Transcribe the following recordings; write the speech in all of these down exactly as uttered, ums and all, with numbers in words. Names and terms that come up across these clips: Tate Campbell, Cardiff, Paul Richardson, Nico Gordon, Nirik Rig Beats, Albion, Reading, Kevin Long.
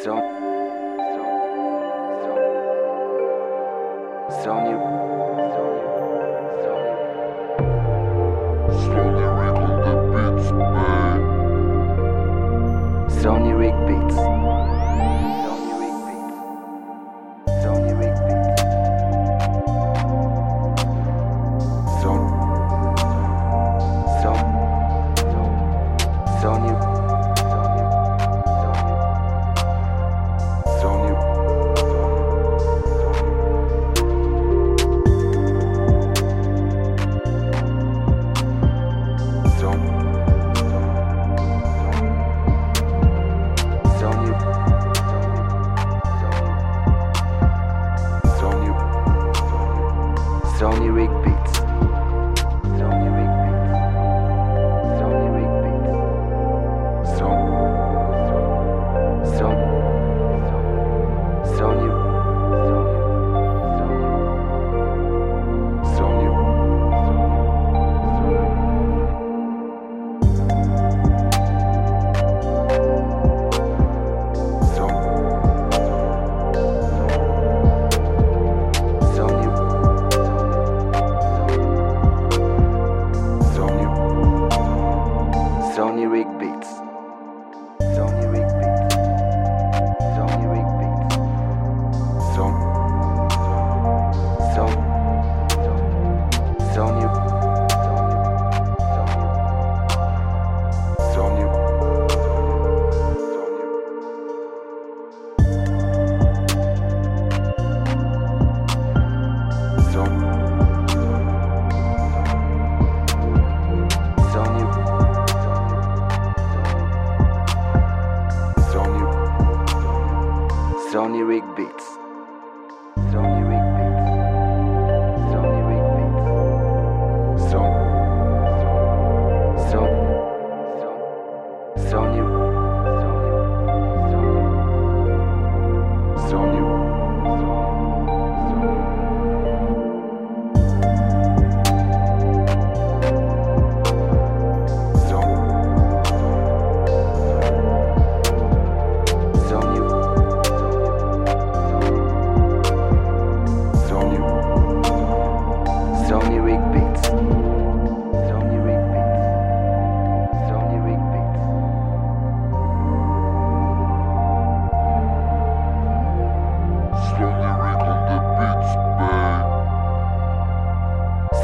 Sony Sony Sony Rig Beats Sony Rig Beats Sony Sony Nirik Rig Beats. Nirik Rig Beats. Nirik Rig Beats. Nirik Rig Beats. Sony Sony Rig Beats. Sony Rig Beats. Sony Rig Beats. Sony. Sony. Sony. Sony. Sony. Sony Rig Beats. Sony Rig Beats.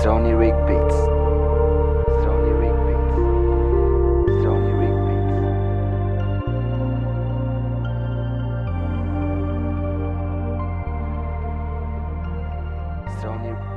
Sony Rig Beats. Sony.